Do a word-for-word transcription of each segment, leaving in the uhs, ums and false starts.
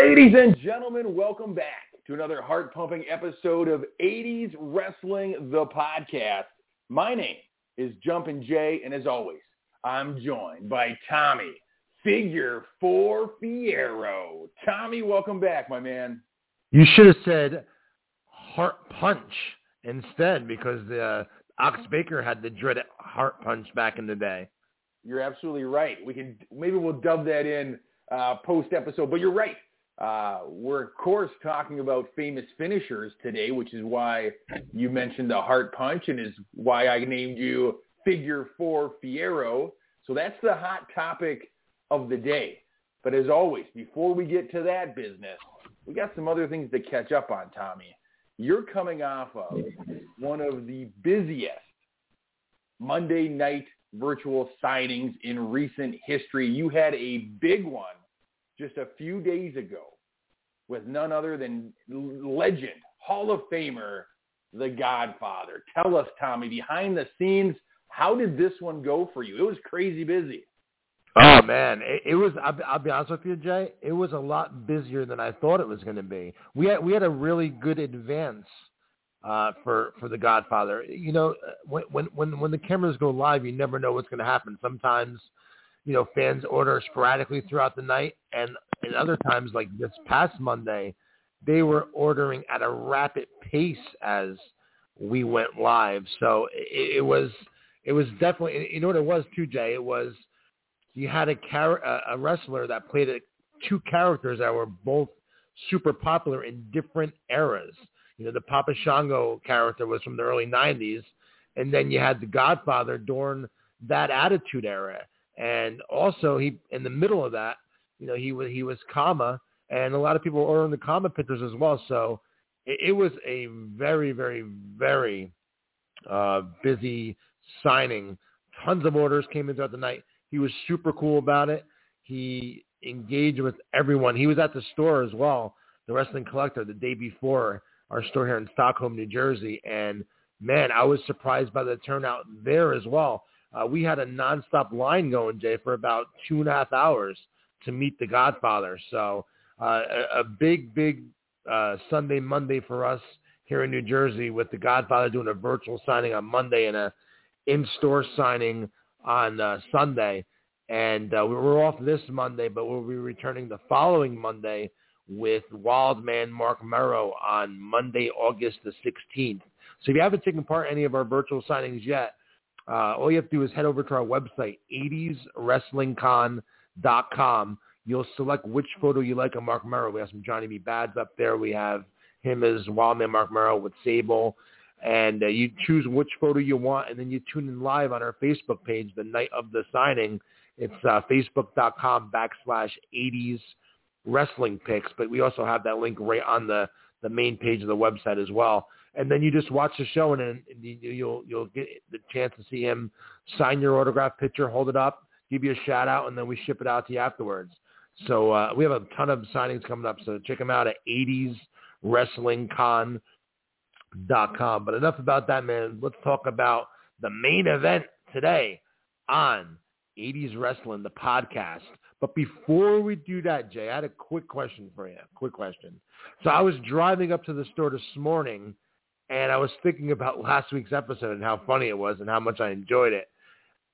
Ladies and gentlemen, welcome back to another heart-pumping episode of eighties Wrestling, the podcast. My name is Jumpin' Jay, and as always, I'm joined by Tommy, figure four Fiero. Tommy, welcome back, my man. You should have said heart punch instead, because the uh, Ox Baker had the dreaded heart punch back in the day. You're absolutely right. We can maybe we'll dub that in uh, post episode, but you're right. Uh, we're, of course, talking about famous finishers today, which is why you mentioned the heart punch and is why I named you Figure Four Fiero. So that's the hot topic of the day. But as always, before we get to that business, we got some other things to catch up on, Tommy. You're coming off of one of the busiest Monday night virtual signings in recent history. You had a big one just a few days ago with none other than legend, Hall of Famer, the Godfather. Tell us, Tommy, behind the scenes, how did this one go for you? It was crazy busy. Oh, man. It, it was, I'll, I'll be honest with you, Jay, it was a lot busier than I thought it was going to be. We had, we had a really good advance uh, for, for the Godfather. You know, when, when, when the cameras go live, you never know what's going to happen. Sometimes, you know, fans order sporadically throughout the night, and at other times, like this past Monday, they were ordering at a rapid pace as we went live. So it, it was, it was definitely, you know what it was too, Jay? It was, you had a char- a wrestler that played a, two characters that were both super popular in different eras. You know, the Papa Shango character was from the early nineties, and then you had the Godfather during that Attitude Era. And also, he in the middle of that, you know, he was he was Kama, and a lot of people were in the Kama pictures as well. So it, it was a very, very, very uh, busy signing. Tons of orders came in throughout the night. He was super cool about it. He engaged with everyone. He was at the store as well, the Wrestling Collector, the day before, our store here in Stockholm, New Jersey. And, man, I was surprised by the turnout there as well. Uh, we had a nonstop line going, Jay, for about two and a half hours to meet the Godfather. So uh, a, a big, big uh, Sunday, Monday for us here in New Jersey, with the Godfather doing a virtual signing on Monday and a in-store signing on uh, Sunday. And uh, we were off this Monday, but we'll be returning the following Monday with Wildman Mark Mero on Monday, August the sixteenth. So if you haven't taken part in any of our virtual signings yet, Uh, all you have to do is head over to our website, eighty s wrestling con dot com. You'll select which photo you like of Mark Mero. We have some Johnny B. Bads up there. We have him as Wildman Mark Mero with Sable. And uh, you choose which photo you want, and then you tune in live on our Facebook page the night of the signing. It's uh, facebook.com backslash 80s wrestling picks. But we also have that link right on the, the main page of the website as well. And then you just watch the show, and then you'll you'll get the chance to see him sign your autograph picture, hold it up, give you a shout-out, and then we ship it out to you afterwards. So uh, we have a ton of signings coming up, so check them out at eighty s wrestling con dot com. But enough about that, man. Let's talk about the main event today on eighties Wrestling, the podcast. But before we do that, Jay, I had a quick question for you, quick question. So I was driving up to the store this morning, and I was thinking about last week's episode and how funny it was and how much I enjoyed it,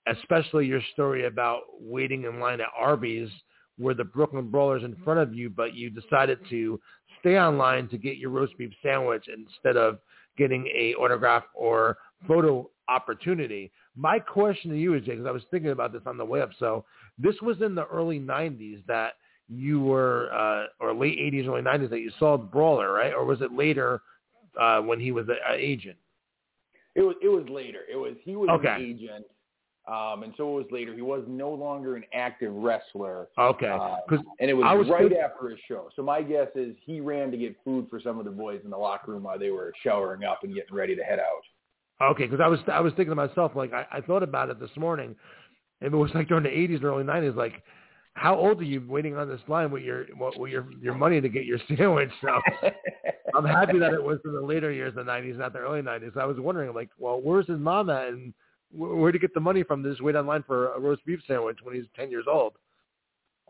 especially your story about waiting in line at Arby's where the Brooklyn Brawler's in front of you, but you decided to stay online to get your roast beef sandwich instead of getting a autograph or photo opportunity. My question to you is, Jay, because I was thinking about this on the way up. So this was in the early nineties that you were, uh, or late eighties, early nineties, that you saw Brawler, right? Or was it later? Uh, when he was an agent, it was it was later. It was he was okay. an agent, um, and so it was later. He was no longer an active wrestler. Okay, um, and it was, was right thinking... after his show. So my guess is he ran to get food for some of the boys in the locker room while they were showering up and getting ready to head out. Okay, because I was I was thinking to myself, like I, I thought about it this morning. If it was like during the eighties and early nineties, like, how old are you waiting on this line with your with your your money to get your sandwich? So I'm happy that it was in the later years of the nineties, not the early nineties. I was wondering, like, well, where's his mom at, and where to get the money from to just wait online for a roast beef sandwich when he's ten years old?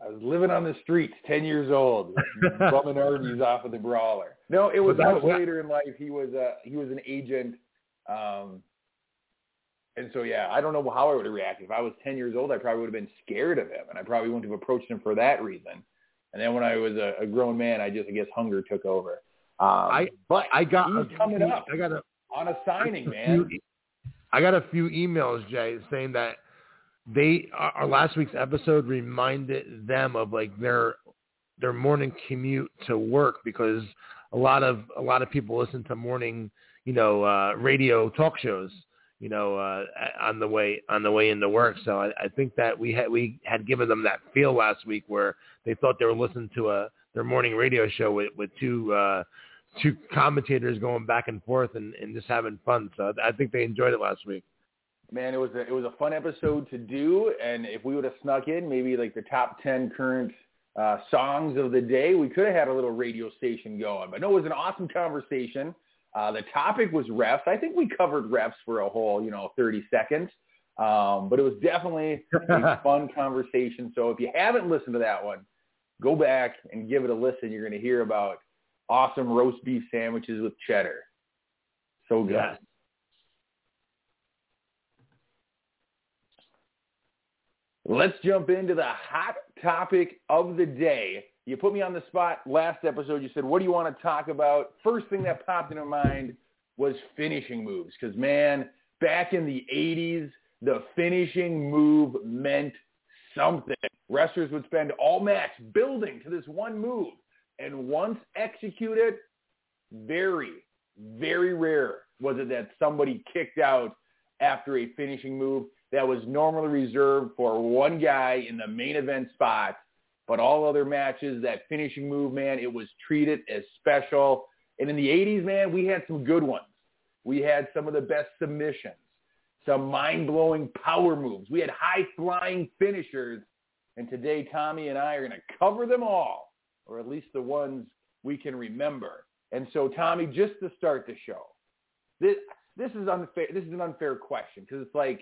I was living on the streets, ten years old, bumming Arby's off of the brawler. No, it was much later in life. He was uh, he was an agent. Um, and so, yeah, I don't know how I would have reacted. If I was ten years old, I probably would have been scared of him, and I probably wouldn't have approached him for that reason. And then when I was a, a grown man, I just, I guess, hunger took over. Um, I, but I got he's a, coming up I got a, on a signing, man. I got a few emails, Jay, saying that they our last week's episode reminded them of like their their morning commute to work, because a lot of a lot of people listen to morning, you know, uh, radio talk shows, you know, uh, on the way on the way into work. So I, I think that we had we had given them that feel last week where they thought they were listening to a their morning radio show with with two uh, two commentators going back and forth and, and just having fun. So I think they enjoyed it last week. Man, it was a, it was a fun episode to do, and if we would have snuck in maybe like the top ten current uh, songs of the day, we could have had a little radio station going. But no, it was an awesome conversation. Uh, the topic was refs. I think we covered refs for a whole, you know, thirty seconds, um, but it was definitely a fun conversation. So if you haven't listened to that one, go back and give it a listen. You're going to hear about awesome roast beef sandwiches with cheddar. So good. Yeah. Let's jump into the hot topic of the day. You put me on the spot last episode. You said, what do you want to talk about? First thing that popped into mind was finishing moves. Because, man, back in the eighties, the finishing move meant something. Wrestlers would spend all match building to this one move. And once executed, very, very rare was it that somebody kicked out after a finishing move. That was normally reserved for one guy in the main event spot, but all other matches, that finishing move, man, it was treated as special. And in the eighties, man, we had some good ones. We had some of the best submissions, some mind-blowing power moves. We had high-flying finishers. And today, Tommy and I are going to cover them all, or at least the ones we can remember. And so, Tommy, just to start the show, this, this is unfair. This is an unfair question, because it's like,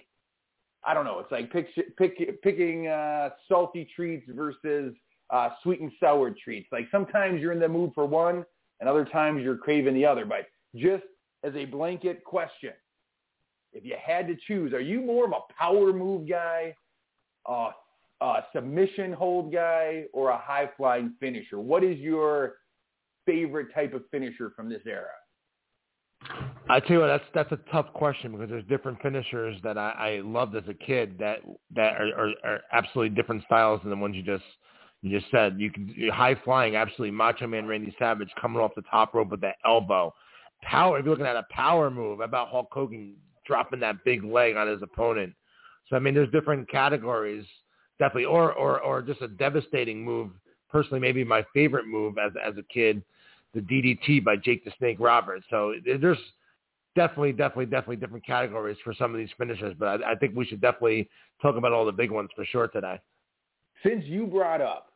I don't know. It's like pick, pick, picking uh, salty treats versus uh, sweet and sour treats. Like sometimes you're in the mood for one and other times you're craving the other. But just as a blanket question, if you had to choose, are you more of a power move guy, uh, a submission hold guy, or a high-flying finisher? What is your favorite type of finisher from this era? I tell you what, that's that's a tough question, because there's different finishers that I, I loved as a kid that that are, are, are absolutely different styles than the ones you just you just said. You can high flying, absolutely Macho Man Randy Savage coming off the top rope with that elbow. Power, if you're looking at a power move, about Hulk Hogan dropping that big leg on his opponent. So I mean, there's different categories, definitely, or or or just a devastating move. Personally, maybe my favorite move as as a kid, the D D T by Jake the Snake Roberts. So there's definitely, definitely, definitely different categories for some of these finishers, but I, I think we should definitely talk about all the big ones for sure today. Since you brought up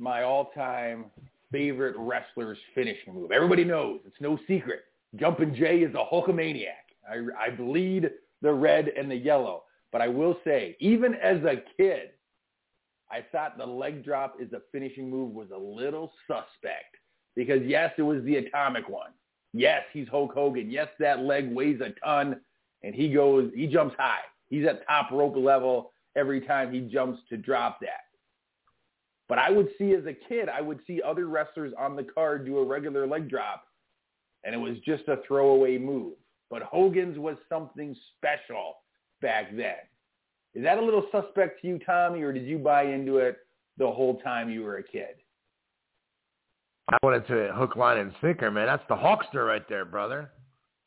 my all-time favorite wrestler's finishing move, everybody knows, it's no secret, Jumpin' Jay is a Hulkamaniac. I, I bleed the red and the yellow, but I will say, even as a kid, I thought the leg drop as a finishing move was a little suspect. Because, yes, it was the atomic one. Yes, he's Hulk Hogan. Yes, that leg weighs a ton, and he goes, he jumps high. He's at top rope level every time he jumps to drop that. But I would see as a kid, I would see other wrestlers on the card do a regular leg drop, and it was just a throwaway move. But Hogan's was something special back then. Is that a little suspect to you, Tommy, or did you buy into it the whole time you were a kid? I went into it hook, line, and sinker, man. That's the Hawkster right there, brother.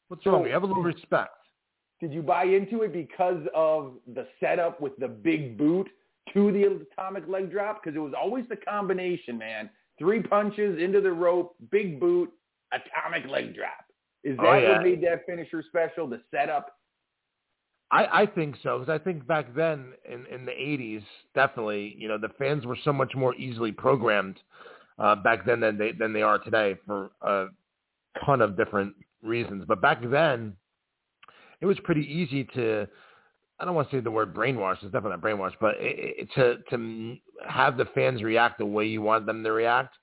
What's wrong? We have a little respect. Did you buy into it because of the setup with the big boot to the atomic leg drop? Because it was always the combination, man. Three punches into the rope, big boot, atomic leg drop. Is that oh, yeah. what made that finisher special, the setup? I, I think so, because I think back then in, in the eighties, definitely, you know, the fans were so much more easily programmed Uh, back then than they than they are today for a ton of different reasons. But back then, it was pretty easy to I don't want to say the word brainwash. It's definitely not brainwash, but it, it, to to have the fans react the way you want them to react,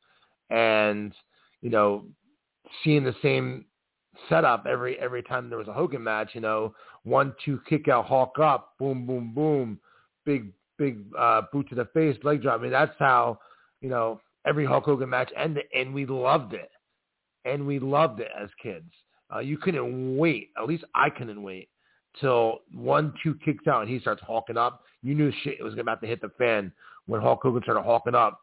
and you know, seeing the same setup every every time there was a Hogan match. You know, one two kick out, Hulk up, boom boom boom, big big uh, boot to the face, leg drop. I mean, that's how you know every Hulk Hogan match ended, and we loved it, and we loved it as kids. Uh, you couldn't wait. At least I couldn't wait till one, two kicks out and he starts hawking up. You knew shit was about to hit the fan when Hulk Hogan started hawking up.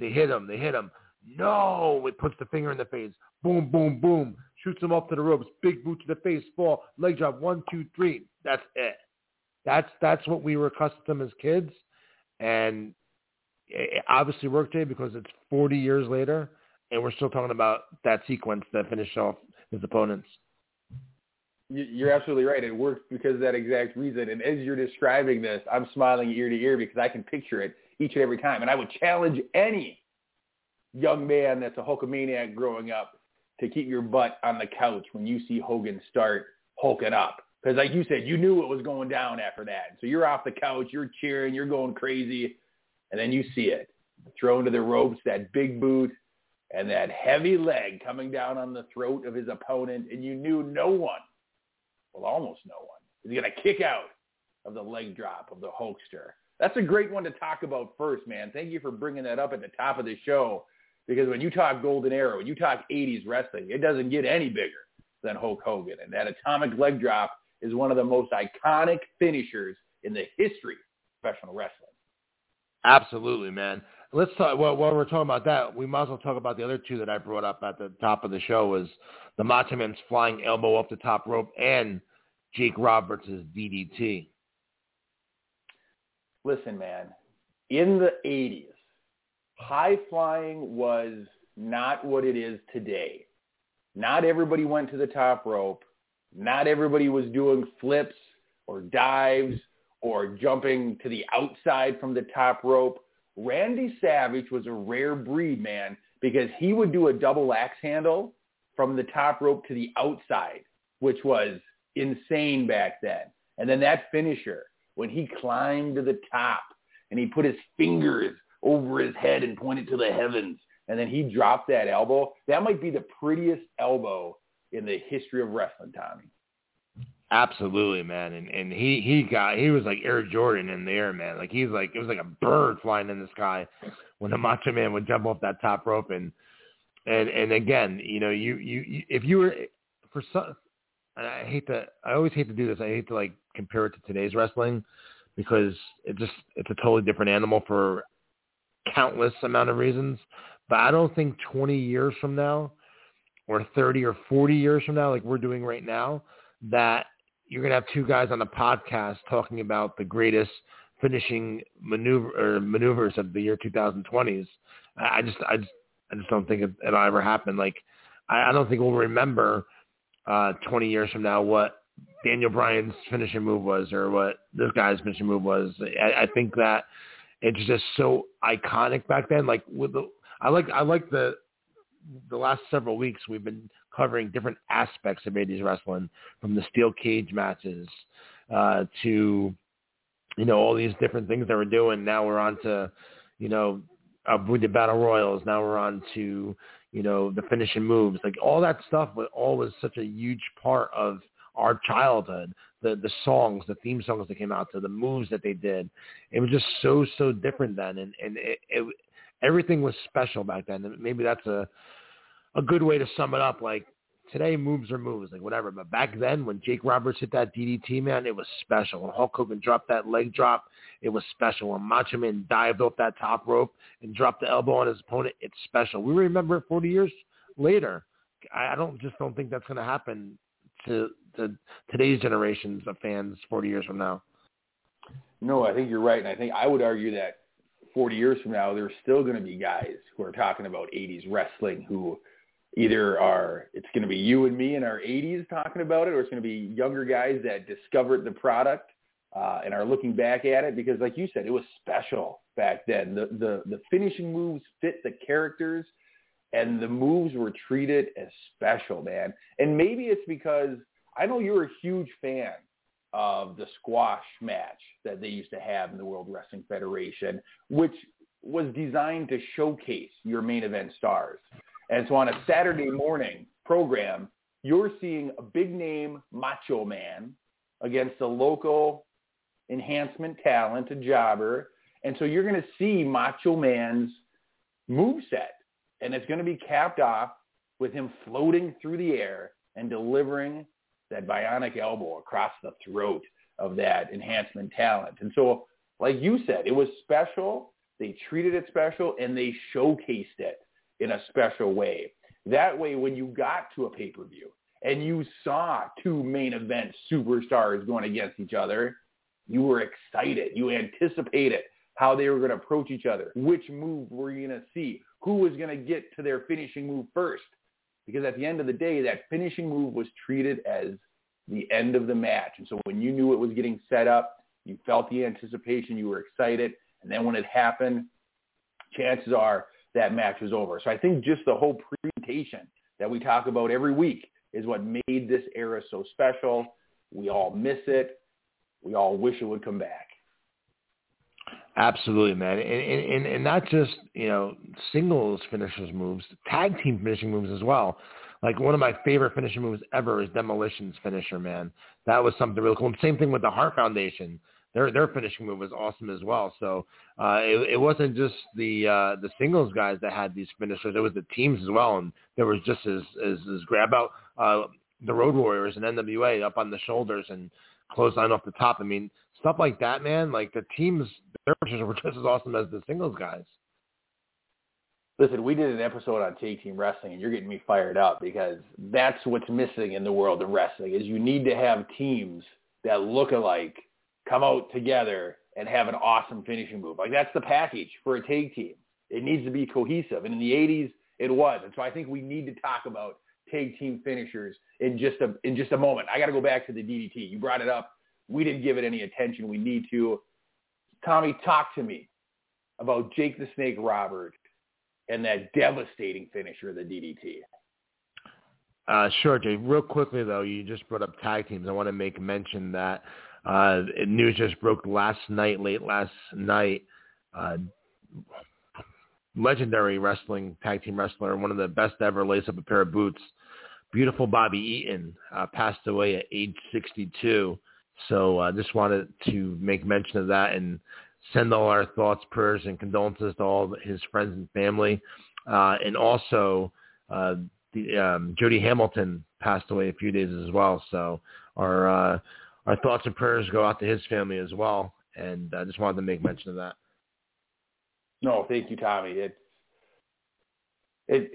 They hit him. They hit him. No, it puts the finger in the face. Boom, boom, boom. Shoots him up to the ropes. Big boot to the face. Fall. Leg drop. One, two, three. That's it. That's that's what we were accustomed to as kids. And it obviously worked today because it's forty years later and we're still talking about that sequence that finished off his opponents. You're absolutely right. It works because of that exact reason. And as you're describing this, I'm smiling ear to ear because I can picture it each and every time. And I would challenge any young man that's a Hulkamaniac growing up to keep your butt on the couch when you see Hogan start hulking up. Because like you said, you knew what was going down after that. So you're off the couch, you're cheering, you're going crazy. And then you see it thrown to the ropes, that big boot and that heavy leg coming down on the throat of his opponent. And you knew no one. Well, almost no one is going to kick out of the leg drop of the Hulkster. That's a great one to talk about first, man. Thank you for bringing that up at the top of the show, because when you talk Golden Era, when you talk eighties wrestling, it doesn't get any bigger than Hulk Hogan. And that atomic leg drop is one of the most iconic finishers in the history of professional wrestling. Absolutely, man. Let's talk, well, while we're talking about that, we might as well talk about the other two that I brought up at the top of the show was the Macho Man's flying elbow up the top rope and Jake Roberts' D D T. Listen, man, in the eighties, high flying was not what it is today. Not everybody went to the top rope. Not everybody was doing flips or dives or jumping to the outside from the top rope. Randy Savage was a rare breed, man, because he would do a double axe handle from the top rope to the outside, which was insane back then. And then that finisher, when he climbed to the top and he put his fingers over his head and pointed to the heavens, and then he dropped that elbow, that might be the prettiest elbow in the history of wrestling, Tommy. Absolutely, man. And and he, he got, he was like Air Jordan in the air, man. Like he's like, it was like a bird flying in the sky when the Macho Man would jump off that top rope. And, and, and again, you know, you, you, if you were for some, and I hate to, I always hate to do this. I hate to like compare it to today's wrestling because it just, it's a totally different animal for countless amount of reasons. But I don't think twenty years from now or thirty or forty years from now, like we're doing right now, that you're going to have two guys on a podcast talking about the greatest finishing maneuver or maneuvers of the year two thousand twenties. I just, I just, I just don't think it, it'll ever happen. Like, I, I don't think we'll remember uh, twenty years from now what Daniel Bryan's finishing move was or what this guy's finishing move was. I, I think that it's just so iconic back then. Like with the, I like, I like the, the last several weeks we've been covering different aspects of eighties wrestling, from the steel cage matches uh, to, you know, all these different things that we're doing. Now we're on to, you know, uh, with the battle royals. Now we're on to, you know, the finishing moves. Like all that stuff was always such a huge part of our childhood. The the songs, the theme songs that came out, to the moves that they did. It was just so, so different then. And, and it, it everything was special back then. Maybe that's a, a good way to sum it up. Like today, moves are moves, like whatever. But back then, when Jake Roberts hit that D D T, man, it was special. When Hulk Hogan dropped that leg drop, it was special. When Macho Man dived off that top rope and dropped the elbow on his opponent, it's special. We remember it forty years later. I don't just don't think that's going to happen to, to today's generations of fans forty years from now. No, I think you're right, and I think I would argue that forty years from now, there's still going to be guys who are talking about eighties wrestling who either are, it's going to be you and me in our eighties talking about it, or it's going to be younger guys that discovered the product uh, and are looking back at it because, like you said, it was special back then. The, the, the finishing moves fit the characters, and the moves were treated as special, man. And maybe it's because I know you're a huge fan of the squash match that they used to have in the World Wrestling Federation, which was designed to showcase your main event stars. And so on a Saturday morning program, you're seeing a big name Macho Man against a local enhancement talent, a jobber. And so you're going to see Macho Man's moveset, and it's going to be capped off with him floating through the air and delivering that bionic elbow across the throat of that enhancement talent. And so, like you said, it was special. They treated it special, and they showcased it in a special way. That way, when you got to a pay-per-view and you saw two main event superstars going against each other, you were excited. You anticipated how they were going to approach each other. Which move were you going to see? Who was going to get to their finishing move first? Because at the end of the day, that finishing move was treated as the end of the match. And so when you knew it was getting set up, you felt the anticipation, you were excited. And then when it happened, chances are that match was over. So I think just the whole presentation that we talk about every week is what made this era so special. We all miss it. We all wish it would come back. Absolutely, man. And, and, and not just, you know, singles finishers moves, tag team finishing moves as well. Like one of my favorite finishing moves ever is Demolition's finisher, man. That was something really cool. And same thing with the Hart Foundation. Their their finishing move was awesome as well. So uh, it, it wasn't just the uh, the singles guys that had these finishers. It was the teams as well. And there was just as, as, as grab out uh, the Road Warriors and N W A up on the shoulders and clothesline off the top. I mean, stuff like that, man. Like the teams, their finishers were just as awesome as the singles guys. Listen, we did an episode on tag team wrestling, and you're getting me fired up because that's what's missing in the world of wrestling is you need to have teams that look alike come out together and have an awesome finishing move. Like that's the package for a tag team. It needs to be cohesive. And in the eighties, it was. And so I think we need to talk about tag team finishers in just a, in just a moment. I got to go back to the D D T. You brought it up. We didn't give it any attention. We need to. Tommy, talk to me about Jake the Snake Roberts and that devastating finisher, the D D T. Uh, sure, Jay. Real quickly, though, you just brought up tag teams. I want to make mention that Uh, news just broke last night, late last night. Uh, legendary wrestling, tag team wrestler, one of the best ever, lace up a pair of boots. Beautiful Bobby Eaton uh, passed away at age sixty-two. So I uh, just wanted to make mention of that and send all our thoughts, prayers, and condolences to all his friends and family. Uh, and also, uh, the, um, Jody Hamilton passed away a few days as well. So our uh, Our thoughts and prayers go out to his family as well, and I just wanted to make mention of that. No, thank you, Tommy. It, it,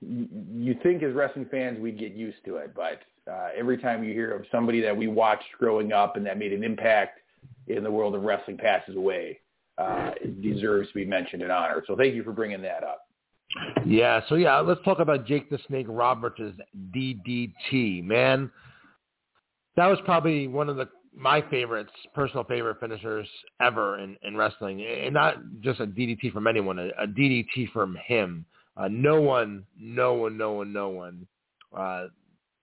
you think as wrestling fans we'd get used to it, but uh, every time you hear of somebody that we watched growing up and that made an impact in the world of wrestling passes away, uh, it deserves to be mentioned and honored. So thank you for bringing that up. Yeah, so yeah, let's talk about Jake the Snake Roberts' D D T, man. That was probably one of the my favorites, personal favorite finishers ever in, in wrestling. And not just a D D T from anyone, a, a D D T from him. Uh, no one, no one, no one, no one uh,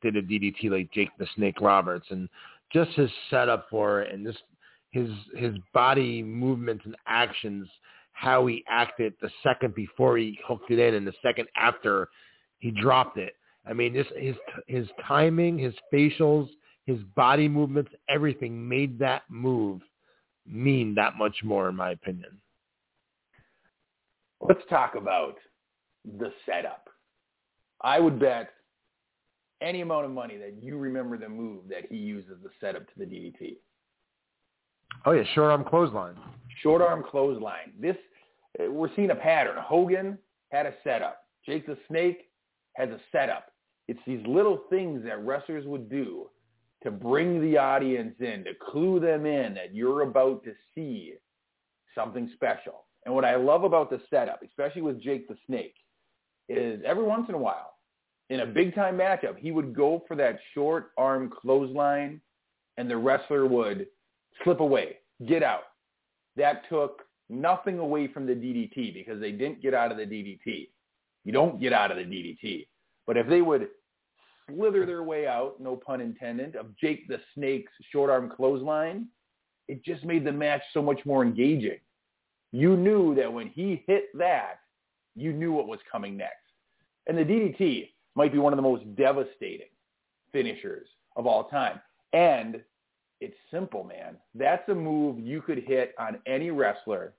did a D D T like Jake the Snake Roberts. And just his setup for it and just his, his body movements and actions, how he acted the second before he hooked it in and the second after he dropped it. I mean, just his, his timing, his facials, his body movements, everything made that move mean that much more, in my opinion. Let's talk about the setup. I would bet any amount of money that you remember the move that he uses the setup to the D D T. Oh, yeah, short arm clothesline. Short arm clothesline. This, we're seeing a pattern. Hogan had a setup. Jake the Snake has a setup. It's these little things that wrestlers would do to bring the audience in, to clue them in that you're about to see something special. And what I love about the setup, especially with Jake the Snake, is every once in a while, in a big-time matchup, he would go for that short-arm clothesline, and the wrestler would slip away, get out. That took nothing away from the D D T because they didn't get out of the D D T. You don't get out of the D D T. But if they would slither their way out, no pun intended, of Jake the Snake's short arm clothesline, it just made the match so much more engaging. You knew that when he hit that, you knew what was coming next. And the D D T might be one of the most devastating finishers of all time. And it's simple, man. That's a move you could hit on any wrestler,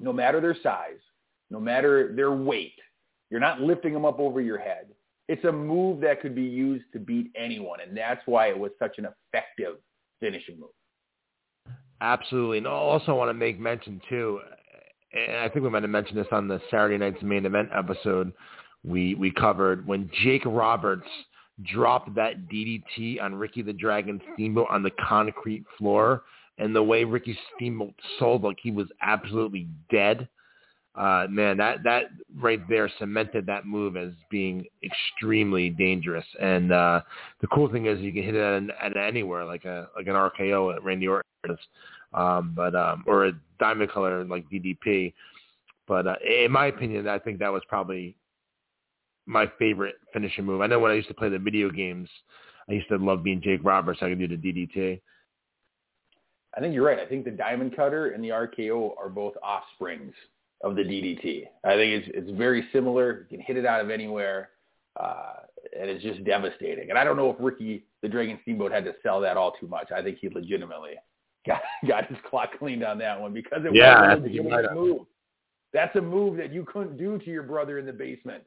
no matter their size, no matter their weight. You're not lifting them up over your head. It's a move that could be used to beat anyone, and that's why it was such an effective finishing move. Absolutely. And I also want to make mention, too, and I think we might have mentioned this on the Saturday Night's Main Event episode we, we covered, when Jake Roberts dropped that D D T on Ricky the Dragon Steamboat on the concrete floor, and the way Ricky Steamboat sold like he was absolutely dead. Uh, man, that, that right there cemented that move as being extremely dangerous. And uh, the cool thing is you can hit it at, at anywhere, like a like an R K O at Randy Orton's, um, but um, or a Diamond Cutter like D D P. But uh, in my opinion, I think that was probably my favorite finishing move. I know when I used to play the video games, I used to love being Jake Roberts. I could do the D D T. I think you're right. I think the Diamond Cutter and the R K O are both offsprings of the D D T. I think it's it's very similar. You can hit it out of anywhere, uh, and it's just devastating. And I don't know if Ricky the Dragon Steamboat had to sell that all too much. I think he legitimately got got his clock cleaned on that one because it yeah, was a legitimate move. That's a move that you couldn't do to your brother in the basement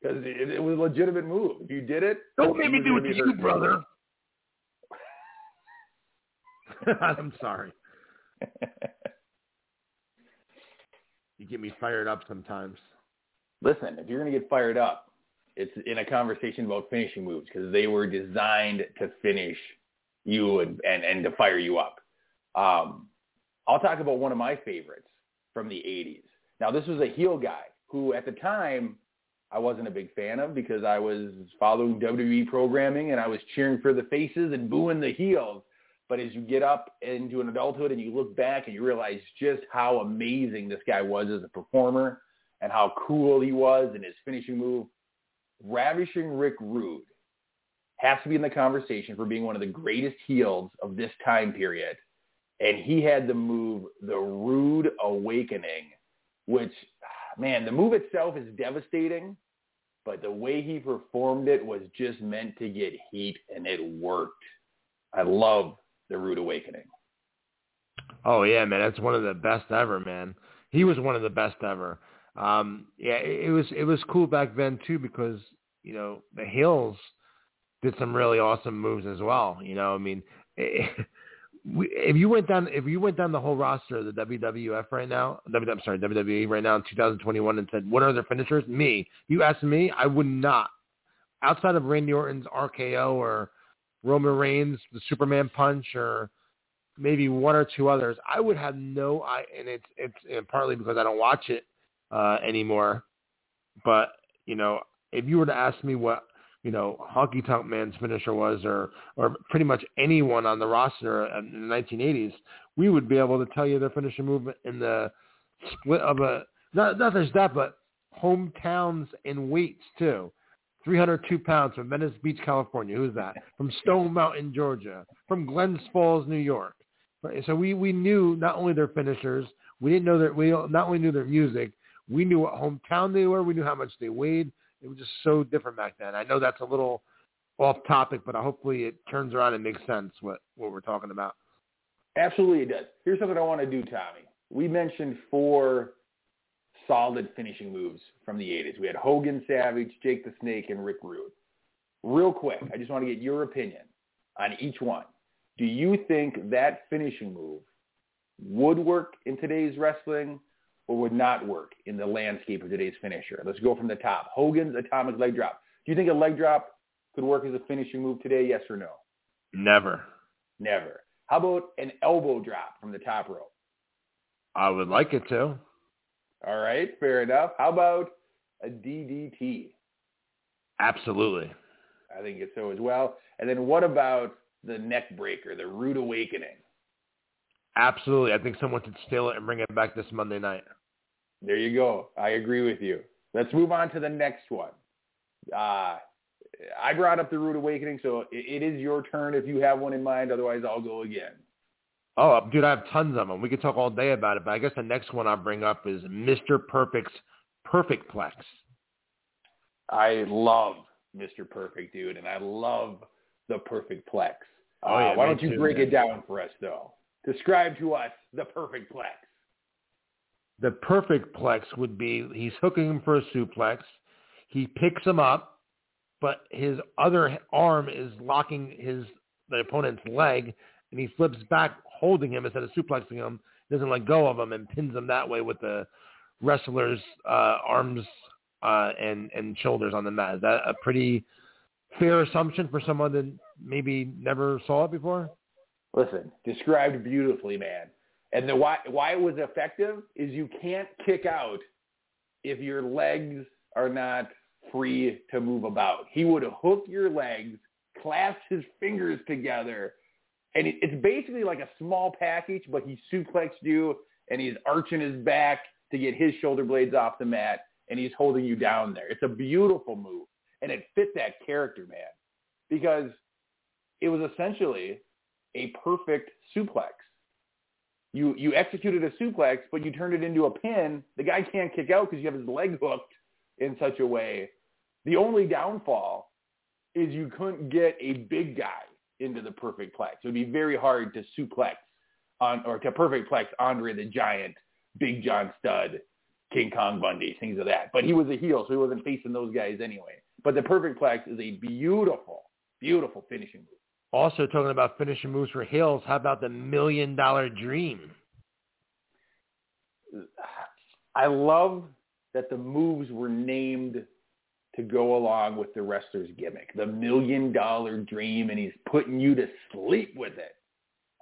because it, it was a legitimate move. If you did it, don't make me do it to you, brother. I'm sorry. You get me fired up sometimes. Listen, if you're going to get fired up, it's in a conversation about finishing moves because they were designed to finish you and, and, and to fire you up. Um, I'll talk about one of my favorites from the eighties. Now, this was a heel guy who at the time I wasn't a big fan of because I was following W W E programming and I was cheering for the faces and booing the heels. But as you get up into an adulthood and you look back and you realize just how amazing this guy was as a performer and how cool he was in his finishing move, Ravishing Rick Rude has to be in the conversation for being one of the greatest heels of this time period. And he had the move, the Rude Awakening, which, man, the move itself is devastating, but the way he performed it was just meant to get heat, and it worked. I love the Rude Awakening. Oh, yeah, man. That's one of the best ever, man. He was one of the best ever. Um, yeah, it, it was it was cool back then, too, because, you know, the Hills did some really awesome moves as well. You know, I mean, it, we, if you went down if you went down the whole roster of the W W F right now, I'm sorry, W W E right now in two thousand twenty-one and said, what are their finishers? Me. You asked me, I would not. Outside of Randy Orton's R K O or Roman Reigns, the Superman punch, or maybe one or two others, I would have no I, and it's it's and partly because I don't watch it uh, anymore. But, you know, if you were to ask me what, you know, Honky Tonk Man's finisher was or, or pretty much anyone on the roster in the nineteen eighties, we would be able to tell you their finishing move in the split of a – not not there's that, but hometowns and weights too. three hundred two pounds from Venice Beach, California. Who's that? From Stone Mountain, Georgia. From Glens Falls, New York. Right? So we, we knew not only their finishers, we didn't know their we not only knew their music, we knew what hometown they were, we knew how much they weighed. It was just so different back then. I know that's a little off topic, but hopefully it turns around and makes sense what, what we're talking about. Absolutely it does. Here's something I want to do, Tommy. We mentioned four solid finishing moves from the eighties. We had Hogan, Savage, Jake the Snake, and Rick Rude. Real quick, I just want to get your opinion on each one. Do you think that finishing move would work in today's wrestling or would not work in the landscape of today's finisher? Let's go from the top. Hogan's atomic leg drop. Do you think a leg drop could work as a finishing move today, yes or no? Never. Never. How about an elbow drop from the top rope? I would like it to. All right, fair enough. How about a D D T? Absolutely. I think it's so as well. And then what about the neck breaker, the Rude Awakening? Absolutely. I think someone should steal it and bring it back this Monday night. There you go. I agree with you. Let's move on to the next one. Uh, I brought up the Rude Awakening, so it, it is your turn if you have one in mind. Otherwise, I'll go again. Oh, dude, I have tons of them. We could talk all day about it, but I guess the next one I'll bring up is Mister Perfect's Perfectplex. I love Mister Perfect, dude, and I love the Perfectplex. Oh, yeah, uh, why don't you too, break man. it down for us, though? Describe to us the Perfectplex. The Perfectplex would be he's hooking him for a suplex. He picks him up, but his other arm is locking his the opponent's leg, and he flips back, holding him instead of suplexing him, doesn't let go of him, and pins him that way with the wrestler's uh, arms uh, and, and shoulders on the mat. Is that a pretty fair assumption for someone that maybe never saw it before? Listen, described beautifully, man. And the why, why it was effective is you can't kick out if your legs are not free to move about. He would hook your legs, clasp his fingers together, and it's basically like a small package, but he suplexed you, and he's arching his back to get his shoulder blades off the mat, and he's holding you down there. It's a beautiful move, and it fit that character, man, because it was essentially a perfect suplex. You you executed a suplex, but you turned it into a pin. The guy can't kick out because you have his leg hooked in such a way. The only downfall is you couldn't get a big guy into the Perfectplex. It would be very hard to suplex on or to Perfectplex Andre the Giant, Big John Studd, King Kong Bundy, things of that. But he was a heel, so he wasn't facing those guys anyway. But the Perfectplex is a beautiful, beautiful finishing move. Also talking about finishing moves for heels, how about the Million Dollar Dream? I love that the moves were named to go along with the wrestler's gimmick, the Million Dollar Dream, and he's putting you to sleep with it.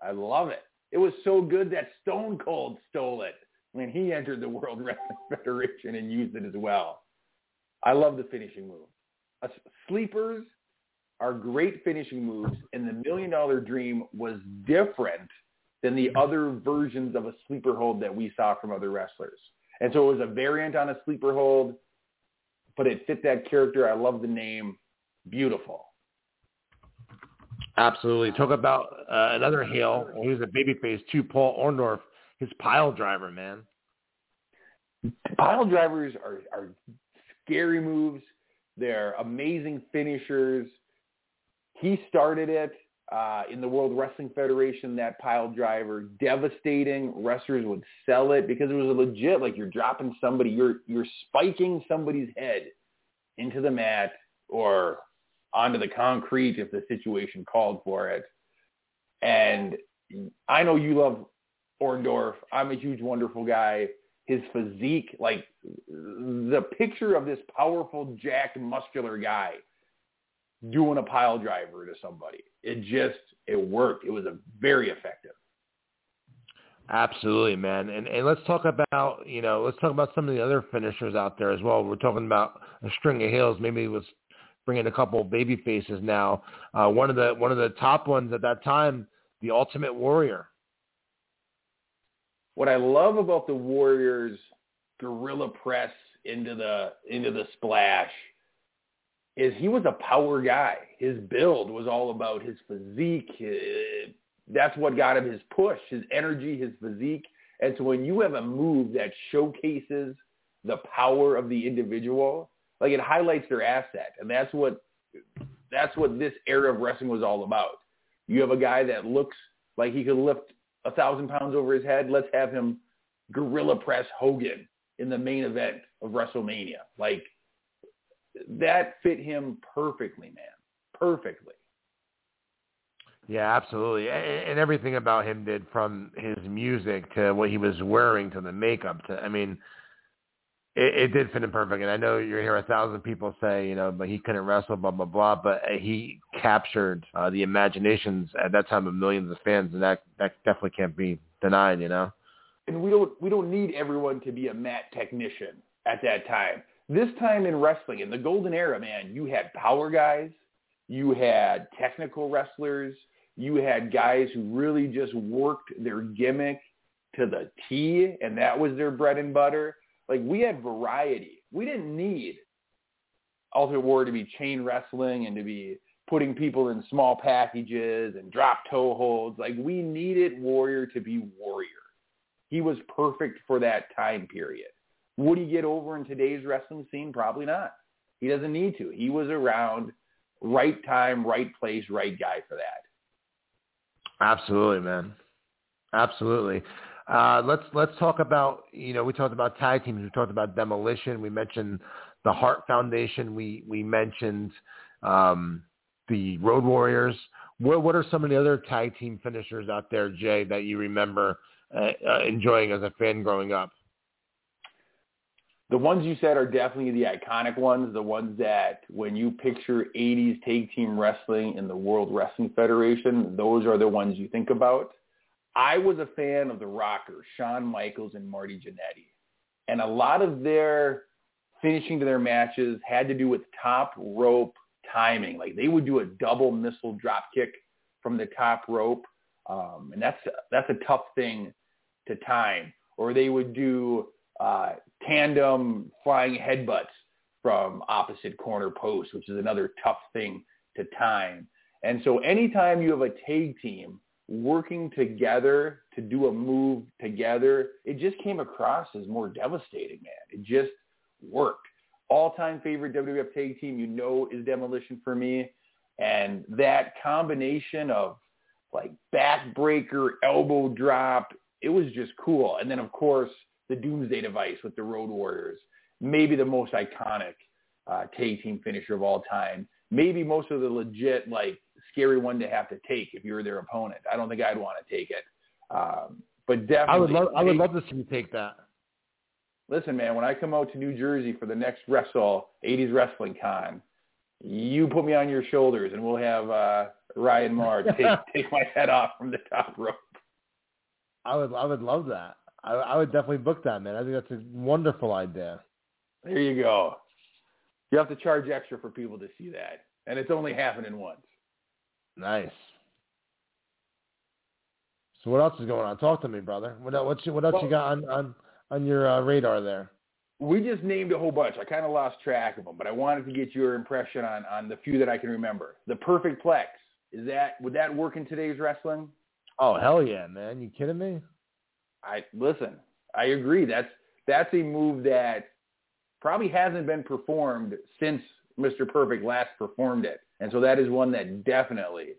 I love it. It was so good that Stone Cold stole it when he entered the World Wrestling Federation and used it as well. I love the finishing move. Uh, sleepers are great finishing moves, and the Million Dollar Dream was different than the other versions of a sleeper hold that we saw from other wrestlers. And so it was a variant on a sleeper hold, but it fit that character. I love the name. Beautiful. Absolutely. Talk about uh, another heel. He was a babyface too, Paul Orndorff, his pile driver, man. Pile drivers are, are scary moves. They're amazing finishers. He started it uh, in the World Wrestling Federation, that pile driver. Devastating. Wrestlers would sell it because it was a legit, like you're dropping somebody, you're you're spiking somebody's head into the mat or onto the concrete if the situation called for it. And I know you love Orndorff. I'm a huge, wonderful guy. His physique, like the picture of this powerful, jacked, muscular guy doing a pile driver to somebody. It just, it worked. It was a very effective. Absolutely, man. And and let's talk about, you know, let's talk about some of the other finishers out there as well. We're talking about a string of heels. Maybe let's bring in a couple of baby faces now. Uh, one of the, one of the top ones at that time, the Ultimate Warrior. What I love about the Warriors gorilla press into the, into the splash is he was a power guy. His build was all about his physique. That's what got him his push, his energy, his physique. And so when you have a move that showcases the power of the individual, like it highlights their asset. And that's what, that's what this era of wrestling was all about. You have a guy that looks like he could lift a thousand pounds over his head. Let's have him gorilla press Hogan in the main event of WrestleMania. Like, that fit him perfectly, man. Perfectly. Yeah, absolutely. And, and everything about him did, from his music to what he was wearing to the makeup. To I mean, it, it did fit him perfect. And I know you hear a thousand people say, you know, but he couldn't wrestle, blah, blah, blah. But he captured uh, the imaginations at that time of millions of fans. And that, that definitely can't be denied, you know. And we don't we don't need everyone to be a mat technician at that time. This time in wrestling, in the golden era, man, you had power guys, you had technical wrestlers, you had guys who really just worked their gimmick to the T, and that was their bread and butter. Like, we had variety. We didn't need Ultimate Warrior to be chain wrestling and to be putting people in small packages and drop toe holds. Like, we needed Warrior to be Warrior. He was perfect for that time period. Would he get over in today's wrestling scene? Probably not. He doesn't need to. He was around, right time, right place, right guy for that. Absolutely, man. Absolutely. Uh, let's let's talk about, you know, we talked about tag teams. We talked about Demolition. We mentioned the Hart Foundation. We we mentioned um, the Road Warriors. What, what are some of the other tag team finishers out there, Jay, that you remember uh, uh, enjoying as a fan growing up? The ones you said are definitely the iconic ones, the ones that when you picture eighties tag team wrestling in the World Wrestling Federation, those are the ones you think about. I was a fan of the Rockers, Shawn Michaels and Marty Jannetty. And a lot of their finishing to their matches had to do with top rope timing. Like, they would do a double missile drop kick from the top rope. Um, and that's, that's a tough thing to time. Or they would do Uh, tandem flying headbutts from opposite corner posts, which is another tough thing to time. And so anytime you have a tag team working together to do a move together, it just came across as more devastating, man. It just worked. All-time favorite W W F tag team, you know, is Demolition for me. And that combination of like backbreaker, elbow drop, it was just cool. And then, of course, the Doomsday Device with the Road Warriors, maybe the most iconic uh, tag team finisher of all time. Maybe most of the legit, like, scary one to have to take if you're their opponent. I don't think I'd want to take it, um, but definitely. I would love. I would love to see you take that. Listen, man, when I come out to New Jersey for the next Wrestle eighties Wrestling Con, you put me on your shoulders, and we'll have uh, Ryan Marr take, take my head off from the top rope. I would. I would love that. I would definitely book that, man. I think that's a wonderful idea. There you go. You have to charge extra for people to see that. And it's only happening once. Nice. So what else is going on? Talk to me, brother. What, what's, what else well, you got on, on, on your uh, radar there? We just named a whole bunch. I kind of lost track of them, but I wanted to get your impression on, on the few that I can remember. The Perfect Plex. Is that, would that work in today's wrestling? Oh, hell yeah, man. You kidding me? I listen, I agree. That's that's a move that probably hasn't been performed since Mister Perfect last performed it. And so that is one that definitely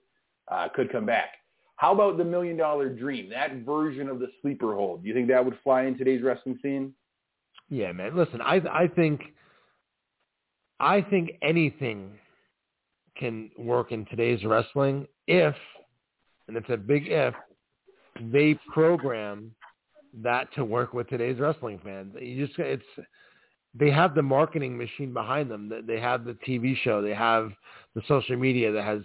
uh, could come back. How about the Million Dollar Dream, that version of the sleeper hold? Do you think that would fly in today's wrestling scene? Yeah, man. Listen, I I think I think anything can work in today's wrestling if, and it's a big if, they program that to work with today's wrestling fans. You just, it's, they have the marketing machine behind them. They have the T V show. They have the social media that has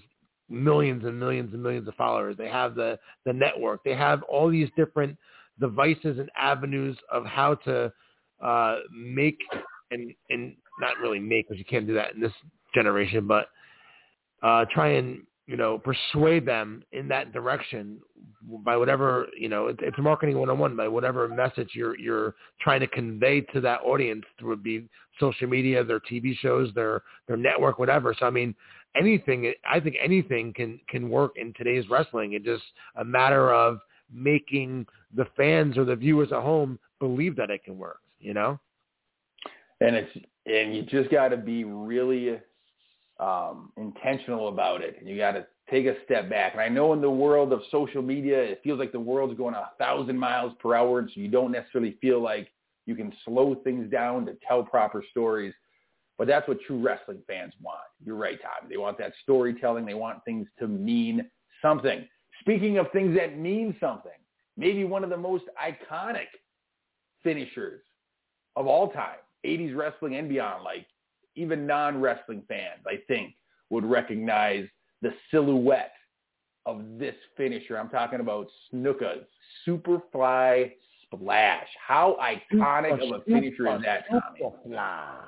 millions and millions and millions of followers. They have the, the network. They have all these different devices and avenues of how to uh, make and, and not really make, because you can't do that in this generation, but uh, try and, you know, persuade them in that direction by whatever, you know, it, it's marketing one-on-one, by whatever message you're you're trying to convey to that audience through be social media, their T V shows, their, their network, whatever. So, I mean, anything, I think anything can, can work in today's wrestling. It's just a matter of making the fans or the viewers at home believe that it can work, you know? And it's, and you just got to be really Um, intentional about it, and you got to take a step back. And I know in the world of social media, it feels like the world's going a thousand miles per hour, and so you don't necessarily feel like you can slow things down to tell proper stories. But that's what true wrestling fans want. You're right, Tommy. They want that storytelling. They want things to mean something. Speaking of things that mean something, maybe one of the most iconic finishers of all time, eighties wrestling and beyond, like, even non-wrestling fans, I think, would recognize the silhouette of this finisher. I'm talking about Snuka's Superfly Splash. How iconic Super, of a finisher Super, is that, Tommy? Nah.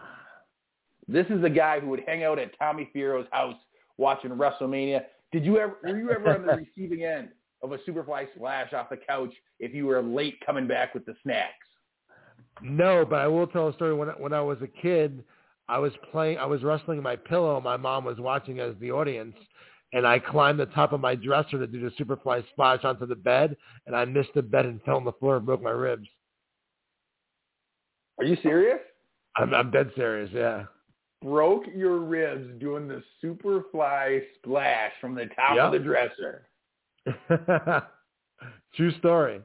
This is the guy who would hang out at Tommy Fiero's house watching WrestleMania. Did you ever? Were you ever on the receiving end of a Superfly Splash off the couch if you were late coming back with the snacks? No, but I will tell a story. When I, when I was a kid, I was playing, I was wrestling my pillow. My mom was watching as the audience, and I climbed the top of my dresser to do the Superfly Splash onto the bed, and I missed the bed and fell on the floor and broke my ribs. Are you serious? I'm, I'm dead serious, yeah. Broke your ribs doing the Superfly Splash from the top yep. of the dresser. True story.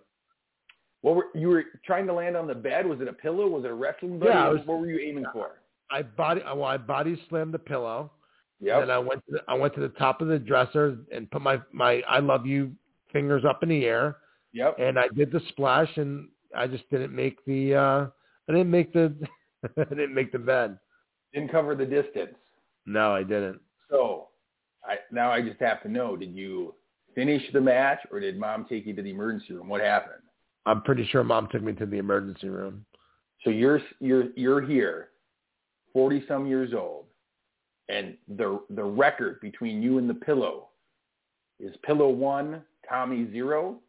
What were you were trying to land on the bed? Was it a pillow? Was it a wrestling buddy? Yeah, was, what were you aiming for? I body well, I body slammed the pillow. Yeah. And I went to the, I went to the top of the dresser and put my, my I love you fingers up in the air. Yep. And I did the splash, and I just didn't make the uh, I didn't make the I didn't make the bed. Didn't cover the distance. No, I didn't. So I now I just have to know, did you finish the match, or did mom take you to the emergency room? What happened? I'm pretty sure mom took me to the emergency room. So you're you're you're here, forty some years old, and the the record between you and the pillow is pillow one, Tommy zero.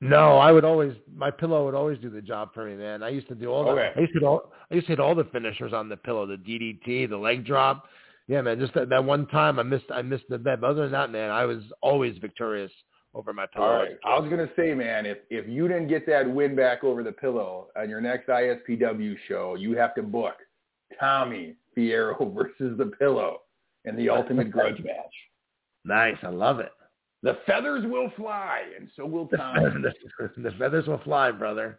No, I would always my pillow would always do the job for me, man. I used to do all the okay. I used to do all, I used to hit all the finishers on the pillow, the D D T, the leg drop. Yeah, man, just that, that one time I missed I missed the bet. But other than that, man, I was always victorious over my pillow. All right. I was gonna say, man, if if you didn't get that win back over the pillow on your next I S P W show, you have to book Tommy Fierro versus the pillow in the Ultimate Grudge match. Nice, I love it. The feathers will fly, and so will Tommy. The feathers will fly, brother.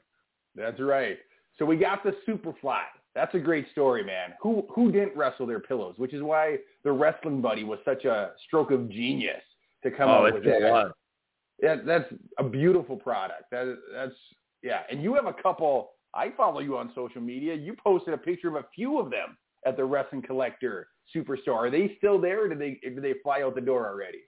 That's right. So we got the Superfly. That's a great story, man. Who who didn't wrestle their pillows? Which is why the wrestling buddy was such a stroke of genius to come oh, up with that. Lot. Yeah, that's a beautiful product. That, that's yeah. And you have a couple. I follow you on social media. You posted a picture of a few of them at the Wrestling Collector Superstore. Are they still there? Or did they did they fly out the door already?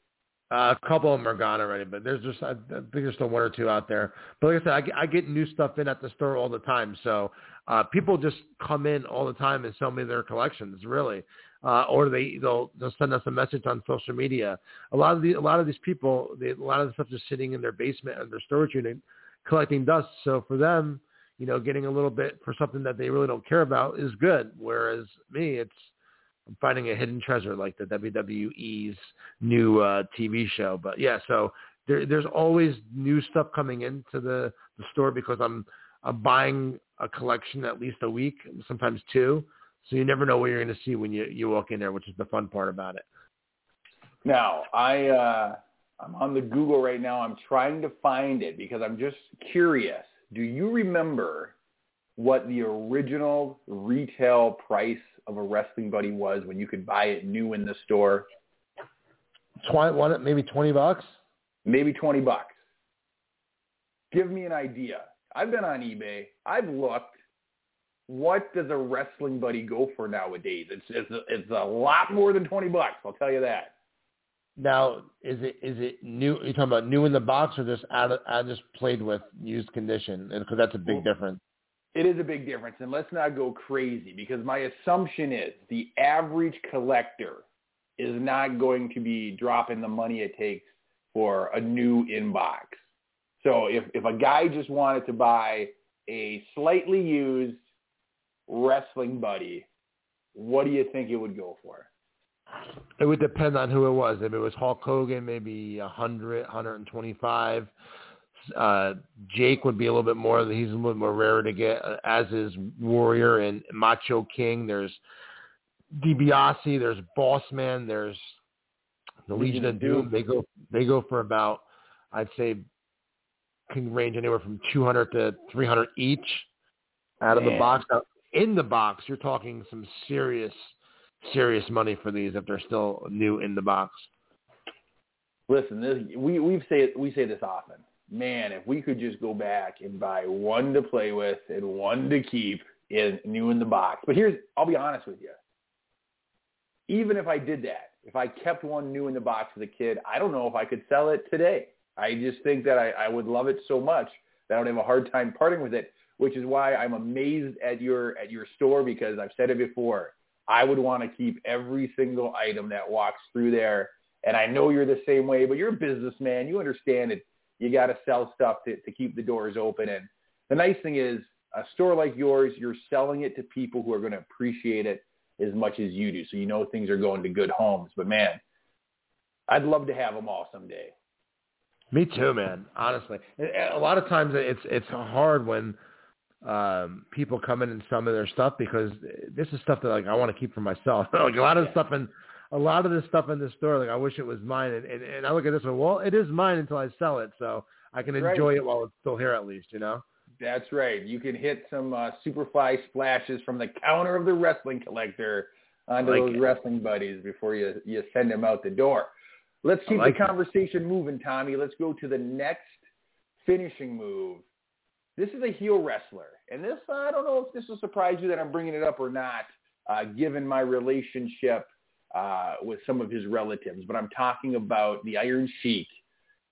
Uh, a couple of them are gone already, but there's just I think there's still one or two out there. But like I said, I, I get new stuff in at the store all the time. So uh, people just come in all the time and sell me their collections, really, uh, or they they'll, they'll send us a message on social media. A lot of the a lot of these people, they, a lot of the stuff just sitting in their basement or their storage unit, collecting dust. So for them, you know, getting a little bit for something that they really don't care about is good. Whereas me, it's I'm finding a hidden treasure like the W W E's new uh, T V show. But yeah, so there, there's always new stuff coming into the, the store because I'm, I'm buying a collection at least a week, sometimes two. So you never know what you're going to see when you, you walk in there, which is the fun part about it. Now I, uh, I'm on the Google right now. I'm trying to find it because I'm just curious. Do you remember what the original retail price of a wrestling buddy was when you could buy it new in the store? twenty, maybe twenty bucks? Maybe twenty bucks. Give me an idea. I've been on eBay. I've looked. What does a wrestling buddy go for nowadays? It's it's a, it's a lot more than twenty bucks. I'll tell you that. Now, is it is it new? You're talking about new in the box or just out of, I just played with used condition? Because that's a big well, difference. It is a big difference, and let's not go crazy because my assumption is the average collector is not going to be dropping the money it takes for a new inbox. So if, if a guy just wanted to buy a slightly used wrestling buddy, what do you think it would go for? It would depend on who it was. If it was Hulk Hogan, maybe one hundred, one twenty-five. Uh, Jake would be a little bit more. He's a little more rarer to get, uh, as is Warrior and Macho King. There's DiBiase. There's Boss Man. There's the Legion of Doom. They go. They go for about, I'd say, can range anywhere from two hundred to three hundred each out of Man. the box. Now, in the box, you're talking some serious, serious money for these if they're still new in the box. Listen, this, we we say we say this often. Man, if we could just go back and buy one to play with and one to keep in new in the box. But here's, I'll be honest with you. Even if I did that, if I kept one new in the box as a kid, I don't know if I could sell it today. I just think that I, I would love it so much that I would have a hard time parting with it, which is why I'm amazed at your at your store because I've said it before. I would want to keep every single item that walks through there. And I know you're the same way, but you're a businessman. You understand it. You got to sell stuff to, to keep the doors open. And the nice thing is a store like yours, you're selling it to people who are going to appreciate it. as much as you do. So you know things are going to good homes. But, man, I'd love to have them all someday. Me too, man, honestly. A lot of times it's it's hard when um, people come in and some of their stuff, because this is stuff that, like, I want to keep for myself. Like, a lot of yeah. stuff in a lot of this stuff in this store, like, I wish it was mine. And, and, and I look at this one, well, it is mine until I sell it, so I can right. enjoy it while it's still here at least, you know? That's right. You can hit some uh, Superfly Splashes from the counter of the Wrestling Collector onto like those it. Wrestling buddies before you, you send them out the door. Let's keep like the conversation it. moving, Tommy. Let's go to the next finishing move. This is a heel wrestler. And this, I don't know if this will surprise you that I'm bringing it up or not, uh, given my relationship uh, with some of his relatives. But I'm talking about the Iron Sheik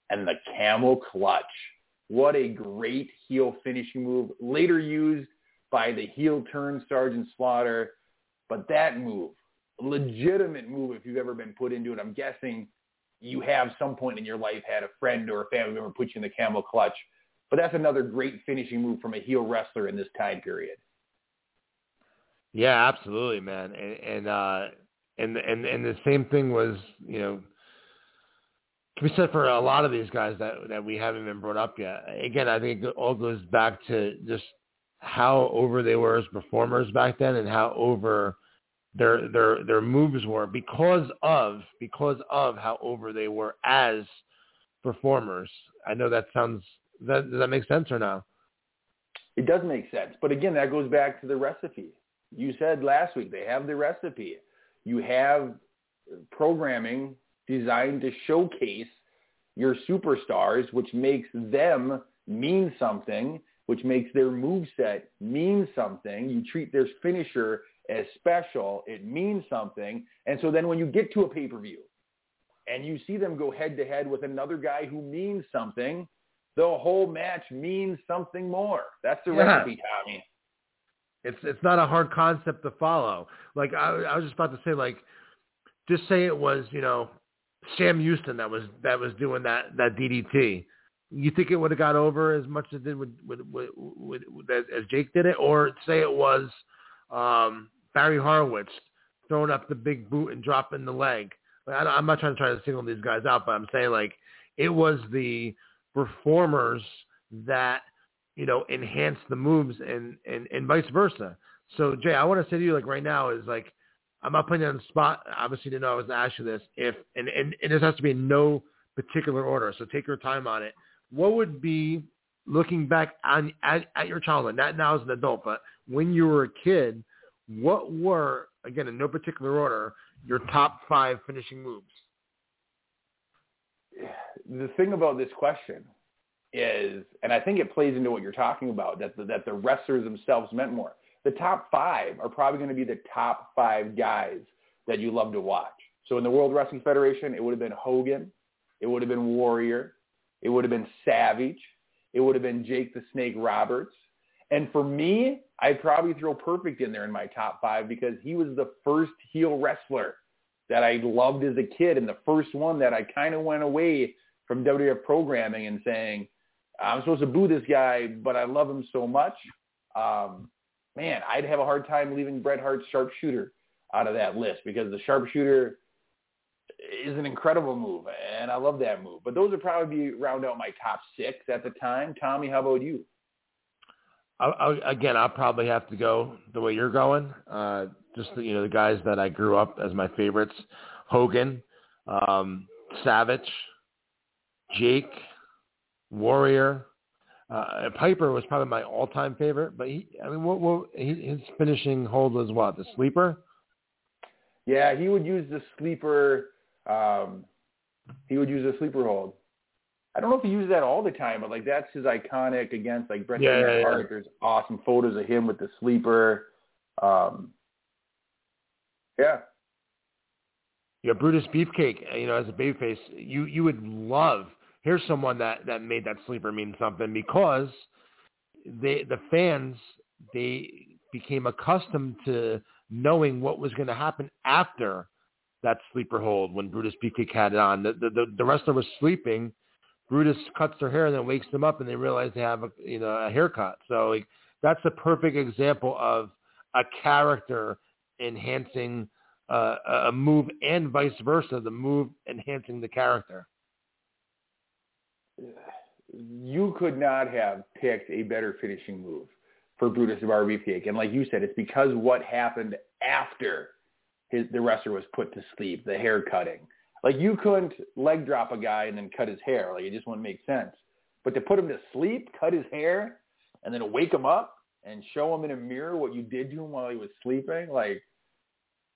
and the Camel Clutch. What a great heel finishing move, later used by the heel turn Sergeant Slaughter. But that move, legitimate move if you've ever been put into it. I'm guessing you have some point in your life had a friend or a family member put you in the Camel Clutch. But that's another great finishing move from a heel wrestler in this time period. Yeah, absolutely, man. And and uh, and, and and the same thing was, you know, can be said for a lot of these guys that, that we haven't been brought up yet. Again, I think it all goes back to just how over they were as performers back then and how over their their their moves were because of because of how over they were as performers. I know that sounds that does that make sense or no? It does make sense. But again, that goes back to the recipe. You said last week they have the recipe. You have programming designed to showcase your superstars, which makes them mean something, which makes their moveset mean something. You treat their finisher as special. It means something. And so then when you get to a pay-per-view and you see them go head-to-head with another guy who means something, the whole match means something more. That's the yeah. recipe, Tommy. It's it's not a hard concept to follow. Like, I, I was just about to say, like, just say it was, you know, Sam Houston that was that was doing that, that D D T. You think it would have got over as much as it did with, with, with, with, with, as Jake did it? Or say it was um, Barry Horowitz throwing up the big boot and dropping the leg. Like, I, I'm not trying to try to single these guys out, but I'm saying, like, it was the performers that, you know, enhanced the moves and, and, and vice versa. So, Jay, I want to say to you, like, right now is, like, I'm not putting you on the spot. Obviously, you know, I was asking this. If and, and, and this has to be in no particular order, so take your time on it. What would be, looking back on at, at your childhood, not now as an adult, but when you were a kid, what were, again, in no particular order, your top five finishing moves? The thing about this question is, and I think it plays into what you're talking about, that the, that the wrestlers themselves meant more. The top five are probably going to be the top five guys that you love to watch. So in the World Wrestling Federation, it would have been Hogan. It would have been Warrior. It would have been Savage. It would have been Jake the Snake Roberts. And for me, I'd probably throw Perfect in there in my top five because he was the first heel wrestler that I loved as a kid and the first one that I kind of went away from W W F programming and saying, I'm supposed to boo this guy, but I love him so much. Um, Man, I'd have a hard time leaving Bret Hart's Sharpshooter out of that list because the Sharpshooter is an incredible move, and I love that move. But those would probably be round out my top six at the time. Tommy, how about you? I, I, again, I'll probably have to go the way you're going. Uh, just the, you know, the guys that I grew up as my favorites: Hogan, um, Savage, Jake, Warrior. Uh, Piper was probably my all-time favorite, but he, I mean, what, what, his finishing hold was what, the sleeper? Yeah, he would use the sleeper. Um, he would use the sleeper hold. I don't know if he uses that all the time, but like that's his iconic against like Bret Hart. Yeah, yeah, yeah. There's awesome photos of him with the sleeper. Um, yeah. Yeah, Brutus Beefcake. You know, as a babyface, you you would love. Here's someone that, that made that sleeper mean something because they, the fans, they became accustomed to knowing what was going to happen after that sleeper hold when Brutus Beefcake had it on. The, the, the wrestler was sleeping. Brutus cuts their hair and then wakes them up, and they realize they have a, you know, a haircut. So like, that's a perfect example of a character enhancing uh, a move and vice versa, the move enhancing the character. You could not have picked a better finishing move for Brutus Beefcake. And like you said, it's because what happened after his, the wrestler was put to sleep, the hair cutting. Like, you couldn't leg drop a guy and then cut his hair. Like, it just wouldn't make sense. But to put him to sleep, cut his hair, and then wake him up and show him in a mirror what you did to him while he was sleeping, like,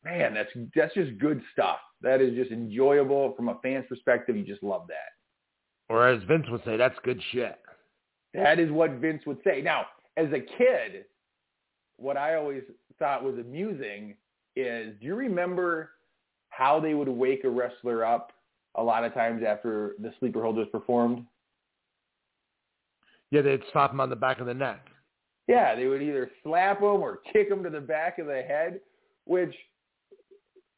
man, that's that's just good stuff. That is just enjoyable from a fan's perspective. You just love that. Or as Vince would say, that's good shit. That is what Vince would say. Now, as a kid, what I always thought was amusing is, do you remember how they would wake a wrestler up a lot of times after the sleeper hold was performed? Yeah, they'd slap him on the back of the neck. Yeah, they would either slap him or kick him to the back of the head, which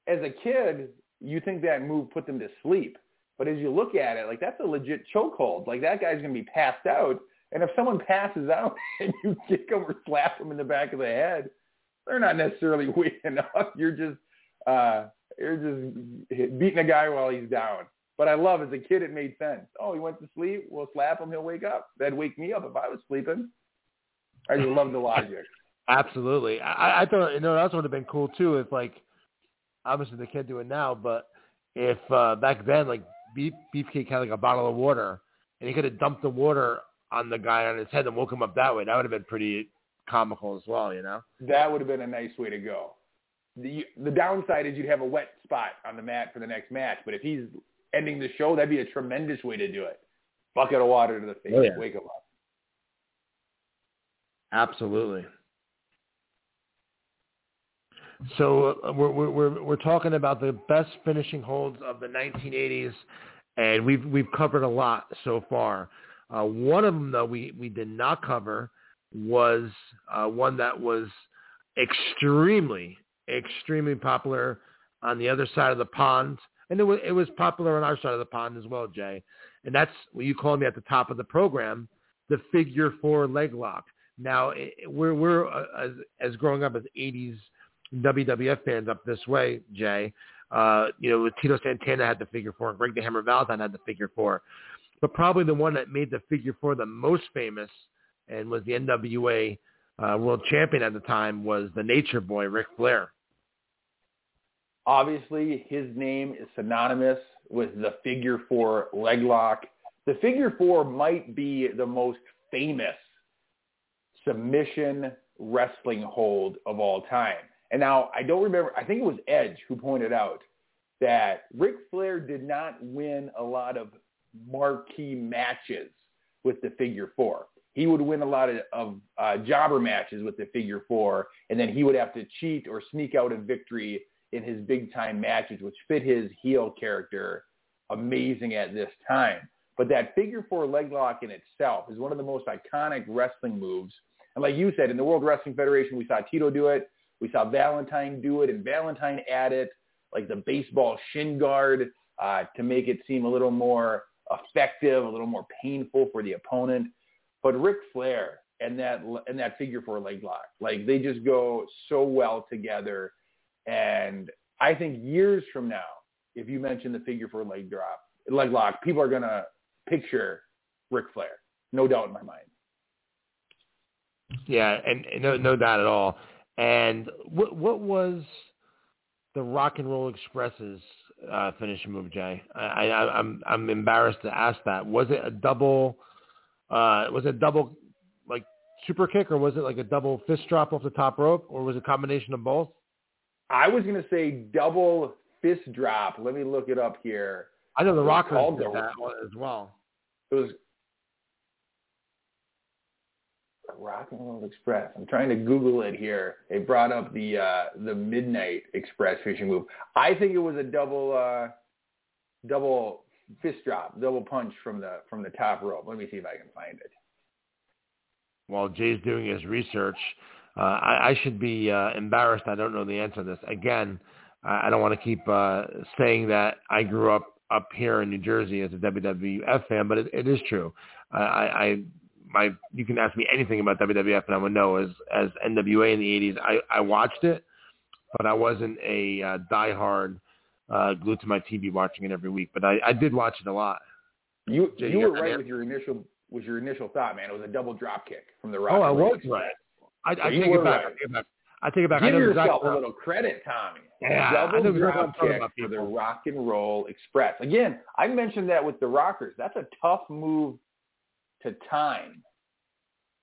as a kid, you think that move put them to sleep. But as you look at it, like, that's a legit chokehold. Like, that guy's going to be passed out. And if someone passes out and you kick them or slap them in the back of the head, they're not necessarily waking up. You're just uh, you're just beating a guy while he's down. But I love, as a kid, it made sense. Oh, he went to sleep. We'll slap him. He'll wake up. That'd wake me up if I was sleeping. I just love the logic. Absolutely. I, I thought, you know, that would have been cool, too, if, like, obviously they can't do it now, but if uh, back then, like, Beef, Beefcake had, like, a bottle of water, and he could have dumped the water on the guy on his head and woke him up that way. That would have been pretty comical as well, you know? That would have been a nice way to go. The, the downside is you'd have a wet spot on the mat for the next match, but if he's ending the show, that'd be a tremendous way to do it. Bucket of water to the face. Oh, yeah. Wake him up. Absolutely. So uh, we're, we're we're talking about the best finishing holds of the nineteen eighties, and we've we've covered a lot so far. Uh, one of them, though, we, we did not cover was uh, one that was extremely, extremely popular on the other side of the pond. And it was, it was popular on our side of the pond as well, Jay. And that's what you called me at the top of the program, the figure four leg lock. Now, it, we're, we're uh, as, as growing up as eighties W W F fans up this way, Jay, uh, you know, Tito Santana had the figure four, and Greg the Hammer Valentine had the figure four. But probably the one that made the figure four the most famous and was the N W A uh, world champion at the time was the Nature Boy, Ric Flair. Obviously, his name is synonymous with the figure four leg lock. The figure four might be the most famous submission wrestling hold of all time. And now, I don't remember, I think it was Edge who pointed out that Ric Flair did not win a lot of marquee matches with the figure four. He would win a lot of, of uh, jobber matches with the figure four, and then he would have to cheat or sneak out a victory in his big-time matches, which fit his heel character amazing at this time. But that figure four leg lock in itself is one of the most iconic wrestling moves. And like you said, in the World Wrestling Federation, we saw Tito do it. We saw Valentine do it, and Valentine add it, like the baseball shin guard, uh, to make it seem a little more effective, a little more painful for the opponent. But Ric Flair and that and that figure four leg lock, like, they just go so well together. And I think years from now, if you mention the figure four leg drop, leg lock, people are going to picture Ric Flair. No doubt in my mind. Yeah, and, and no, no doubt at all. And what, what was the Rock and Roll Express's uh, finishing move, Jay? I, I, I'm I'm embarrassed to ask that. Was it a double? Uh, was it a double like super kick, or was it like a double fist drop off the top rope, or was it a combination of both? I was going to say double fist drop. Let me look it up here. I know the Rockers did that one as well. It was Rock and Roll Express. I'm trying to Google it here. They brought up the uh, the Midnight Express fishing move. I think it was a double uh, double fist drop, double punch from the from the top rope. Let me see if I can find it. While Jay's doing his research, Uh, I, I should be uh, embarrassed. I don't know the answer to this. Again, I, I don't want to keep uh, saying that I grew up up here in New Jersey as a W W F fan, but it, it is true. Uh, I, I my you can ask me anything about W W F, and I would know. As as N W A in the eighties, I, I watched it, but I wasn't a uh, diehard uh, glued to my T V watching it every week. But I, I did watch it a lot. You you were right with your initial was your initial thought, man. It was a double drop kick from the Rock. Oh, I was right. I, so I, take it back. Right. I take it back. I take it back. Give I know yourself exactly. a little credit, Tommy. Yeah, double drop kick for the Rock and Roll Express. Again, I mentioned that with the Rockers. That's a tough move to time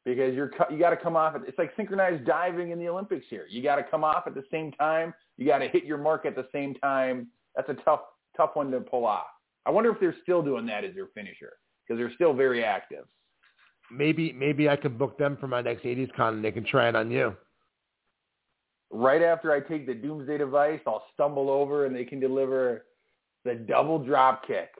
because you're you got to come off. At, it's like synchronized diving in the Olympics here. You got to come off at the same time. You got to hit your mark at the same time. That's a tough tough one to pull off. I wonder if they're still doing that as their finisher because they're still very active. Maybe maybe I can book them for my next eighties con and they can try it on you. Right after I take the Doomsday Device, I'll stumble over and they can deliver the double drop kick.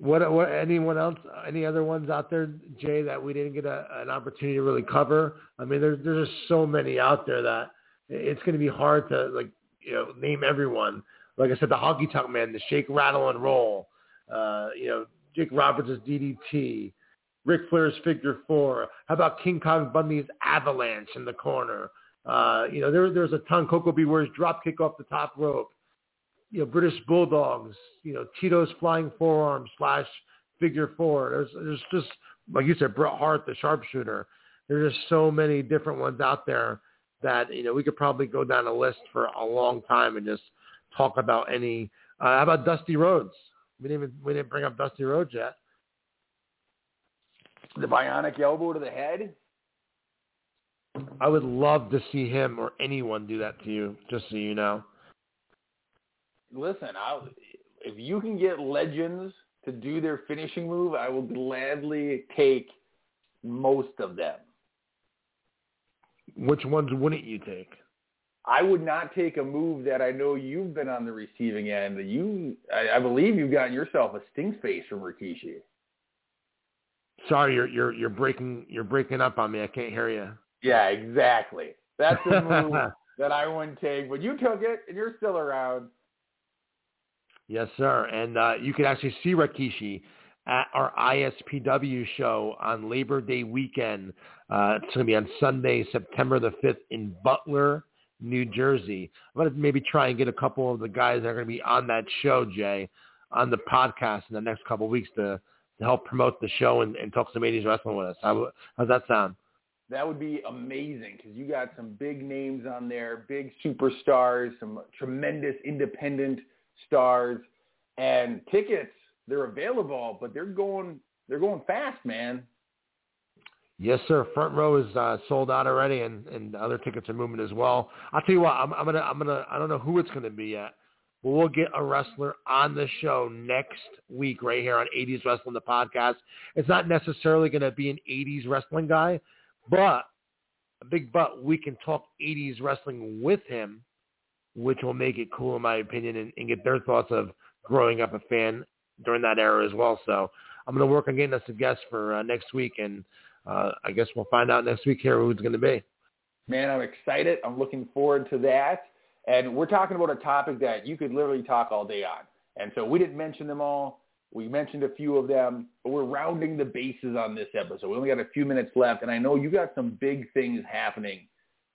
what, what? Anyone else? Any other ones out there, Jay, that we didn't get a, an opportunity to really cover? I mean, there's there's just so many out there that it's going to be hard to like you know name everyone. Like I said, the Honky Tonk Man, the Shake, Rattle, and Roll. Uh, you know, Jake Roberts' D D T. Ric Flair's Figure Four. How about King Kong Bundy's Avalanche in the corner? Uh, you know, there, there's a ton. Coco Beware's drop kick off the top rope. You know, British Bulldogs. You know, Tito's Flying Forearm slash Figure Four. There's, there's just like you said, Bret Hart, the Sharpshooter. There's just so many different ones out there that you know we could probably go down a list for a long time and just talk about any. Uh, how about Dusty Rhodes? We didn't even, we didn't bring up Dusty Rhodes yet. The bionic elbow to the head. I would love to see him or anyone do that to you, just so you know. Listen, I'll, if you can get legends to do their finishing move, I will gladly take most of them. Which ones wouldn't you take? I would not take a move that I know you've been on the receiving end. You, I, I believe you've gotten yourself a sting face from Rikishi. Sorry, you're you're you're breaking you're breaking up on me. I can't hear you. Yeah, exactly. That's the move that I wouldn't take, but you took it, and you're still around. Yes, sir. And uh, you can actually see Rikishi at our I S P W show on Labor Day weekend. Uh, it's going to be on Sunday, September the fifth, in Butler, New Jersey. I'm going to maybe try and get a couple of the guys that are going to be on that show, Jay, on the podcast in the next couple of weeks to. to help promote the show and, and talk some eighties wrestling with us. How, how's that sound? That would be amazing because you got some big names on there, big superstars, some tremendous independent stars, and tickets, they're available, but they're going they're going fast, man. Yes, sir. Front row is uh, sold out already, and, and other tickets are moving as well. I'll tell you what, I'm, I'm gonna I'm gonna I don't know who it's gonna be yet. We'll get a wrestler on the show next week right here on eighties Wrestling, the podcast. It's not necessarily going to be an eighties wrestling guy, but a big but, we can talk eighties wrestling with him, which will make it cool, in my opinion, and, and get their thoughts of growing up a fan during that era as well. So I'm going to work on getting us a guest for uh, next week, and uh, I guess we'll find out next week here who it's going to be. Man, I'm excited. I'm looking forward to that. And we're talking about a topic that you could literally talk all day on. And so we didn't mention them all. We mentioned a few of them, but we're rounding the bases on this episode. We only got a few minutes left, and I know you got some big things happening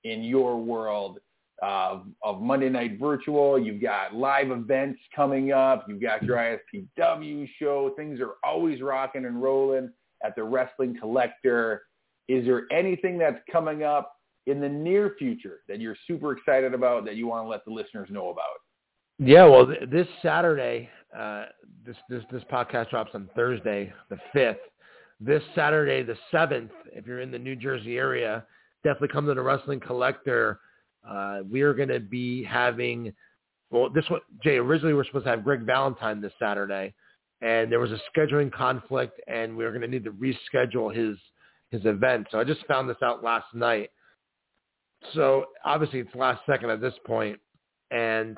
in your world uh, of Monday Night Virtual. You've got live events coming up. You've got your I S P W show. Things are always rocking and rolling at the Wrestling Collector. Is there anything that's coming up in the near future that you're super excited about that you want to let the listeners know about? Yeah, well, th- this Saturday, uh, this, this this podcast drops on Thursday, the fifth. This Saturday, the seventh, if you're in the New Jersey area, definitely come to the Wrestling Collector. Uh, we are going to be having, well, this one, Jay, originally we were supposed to have Greg Valentine this Saturday, and there was a scheduling conflict, and we were going to need to reschedule his his event. So I just found this out last night. So obviously it's last second at this point, and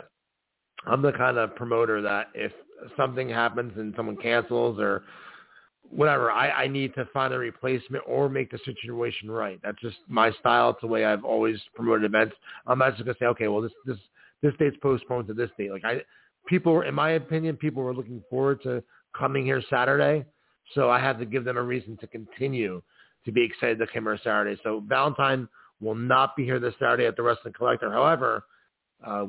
I'm the kind of promoter that if something happens and someone cancels or whatever, I, I need to find a replacement or make the situation right. That's just my style. It's the way I've always promoted events. I'm not just going to say, okay, well, this, this, this date's postponed to this date. Like I, people, in my opinion, people were looking forward to coming here Saturday. So I had to give them a reason to continue to be excited to come here Saturday. So Valentine will not be here this Saturday at the Wrestling Collector. However, uh,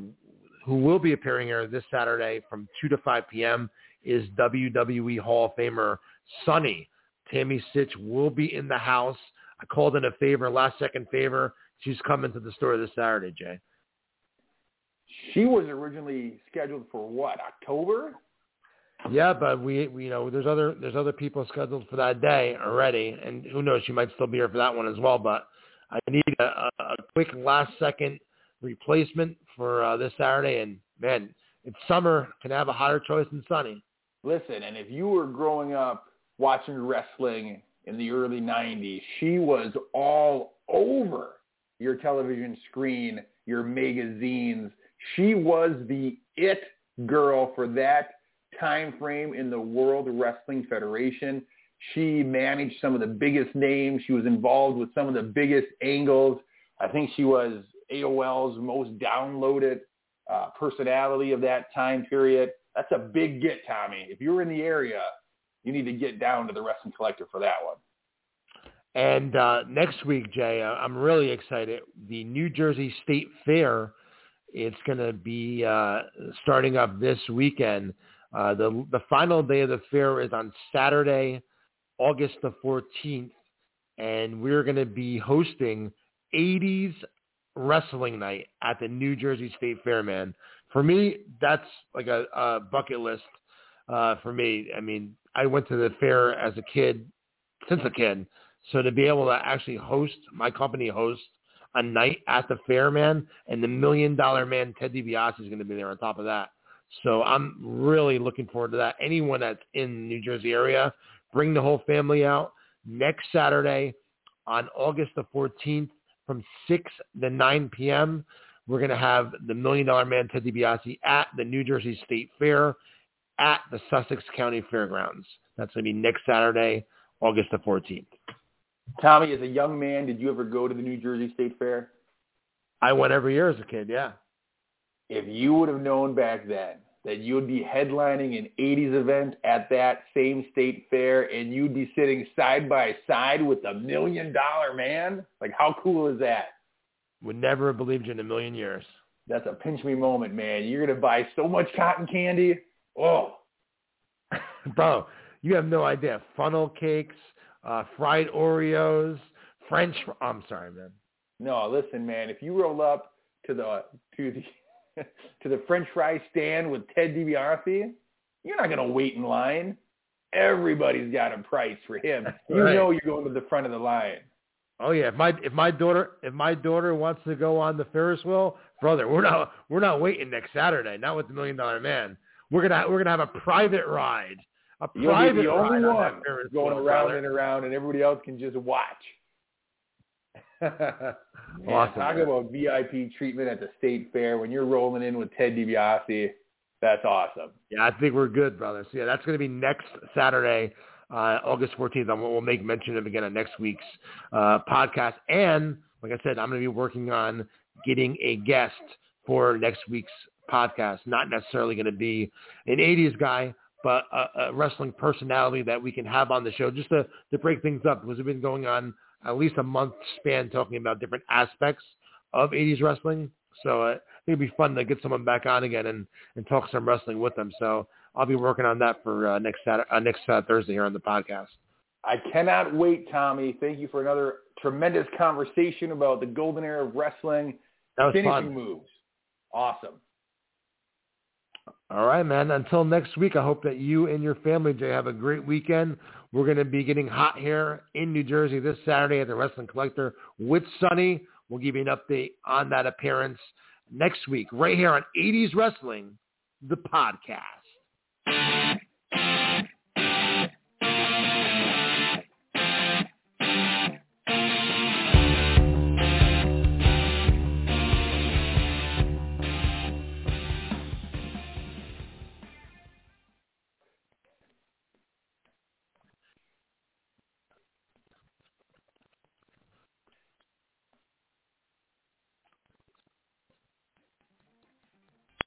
who will be appearing here this Saturday from two to five p.m. is W W E Hall of Famer Sunny. Tammy Sitch will be in the house. I called in a favor, last-second favor. She's coming to the store this Saturday, Jay. She was originally scheduled for what, October? Yeah, but we, we you know, there's other there's other people scheduled for that day already, and who knows, she might still be here for that one as well. But I need a, a quick last-second replacement for uh, this Saturday, and man, it's summer. Can I have a hotter choice than Sunny? Listen, and if you were growing up watching wrestling in the early nineties, she was all over your television screen, your magazines. She was the it girl for that time frame in the World Wrestling Federation. She managed some of the biggest names. She was involved with some of the biggest angles. I think she was A O L's most downloaded uh, personality of that time period. That's a big get, Tommy. If you're in the area, you need to get down to the Wrestling Collector for that one. And uh, next week, Jay, I'm really excited. The New Jersey State Fair, it's going to be uh, starting up this weekend. Uh, the the final day of the fair is on Saturday, August the fourteenth, and we're going to be hosting eighties Wrestling Night at the New Jersey State Fair, man. For me, that's like a, a bucket list uh, for me. I mean, I went to the fair as a kid, since a kid, so to be able to actually host, my company hosts a night at the fair, man, and the Million Dollar Man, Ted DiBiase, is going to be there on top of that. So I'm really looking forward to that. Anyone that's in the New Jersey area, bring the whole family out next Saturday on August the fourteenth from six to nine p.m. We're going to have the Million Dollar Man, Ted DiBiase, at the New Jersey State Fair at the Sussex County Fairgrounds. That's going to be next Saturday, August the fourteenth. Tommy, as a young man, did you ever go to the New Jersey State Fair? I went every year as a kid, yeah. If you would have known back then that you would be headlining an eighties event at that same state fair and you'd be sitting side by side with the Million Dollar Man, like how cool is that? Would never have believed you in a million years. That's a pinch me moment, man. You're going to buy so much cotton candy. Oh. Bro, you have no idea. Funnel cakes. Uh, fried Oreos, French. I'm sorry, man. No, listen, man. If you roll up to the to the to the French fry stand with Ted DiBiase, you're not gonna wait in line. Everybody's got a price for him. You right. know you're going to the front of the line. Oh yeah. If my if my daughter if my daughter wants to go on the Ferris wheel, brother, we're not we're not waiting next Saturday. Not with the Million Dollar Man. We're gonna we're gonna have a private ride. A You'll be the only one going around brother. and around, and everybody else can just watch. Man, awesome, talk man. about V I P treatment at the state fair when you're rolling in with Ted DiBiase. That's awesome. Yeah, I think we're good, brother. So, yeah, that's going to be next Saturday, uh, August fourteenth. And we'll make mention of it again on next week's uh, podcast. And, like I said, I'm going to be working on getting a guest for next week's podcast. Not necessarily going to be an eighties guy, but a, a wrestling personality that we can have on the show just to, to break things up, because we've been going on at least a month span talking about different aspects of eighties wrestling. So uh, I think it'd be fun to get someone back on again and, and talk some wrestling with them. So I'll be working on that for uh, next Saturday, uh, next uh, Thursday here on the podcast. I cannot wait, Tommy. Thank you for another tremendous conversation about the golden era of wrestling. That was finishing fun. Moves. Awesome. All right, man. Until next week, I hope that you and your family, Jay, have a great weekend. We're going to be getting hot here in New Jersey this Saturday at the Wrestling Collector with Sunny. We'll give you an update on that appearance next week right here on eighties Wrestling, the podcast.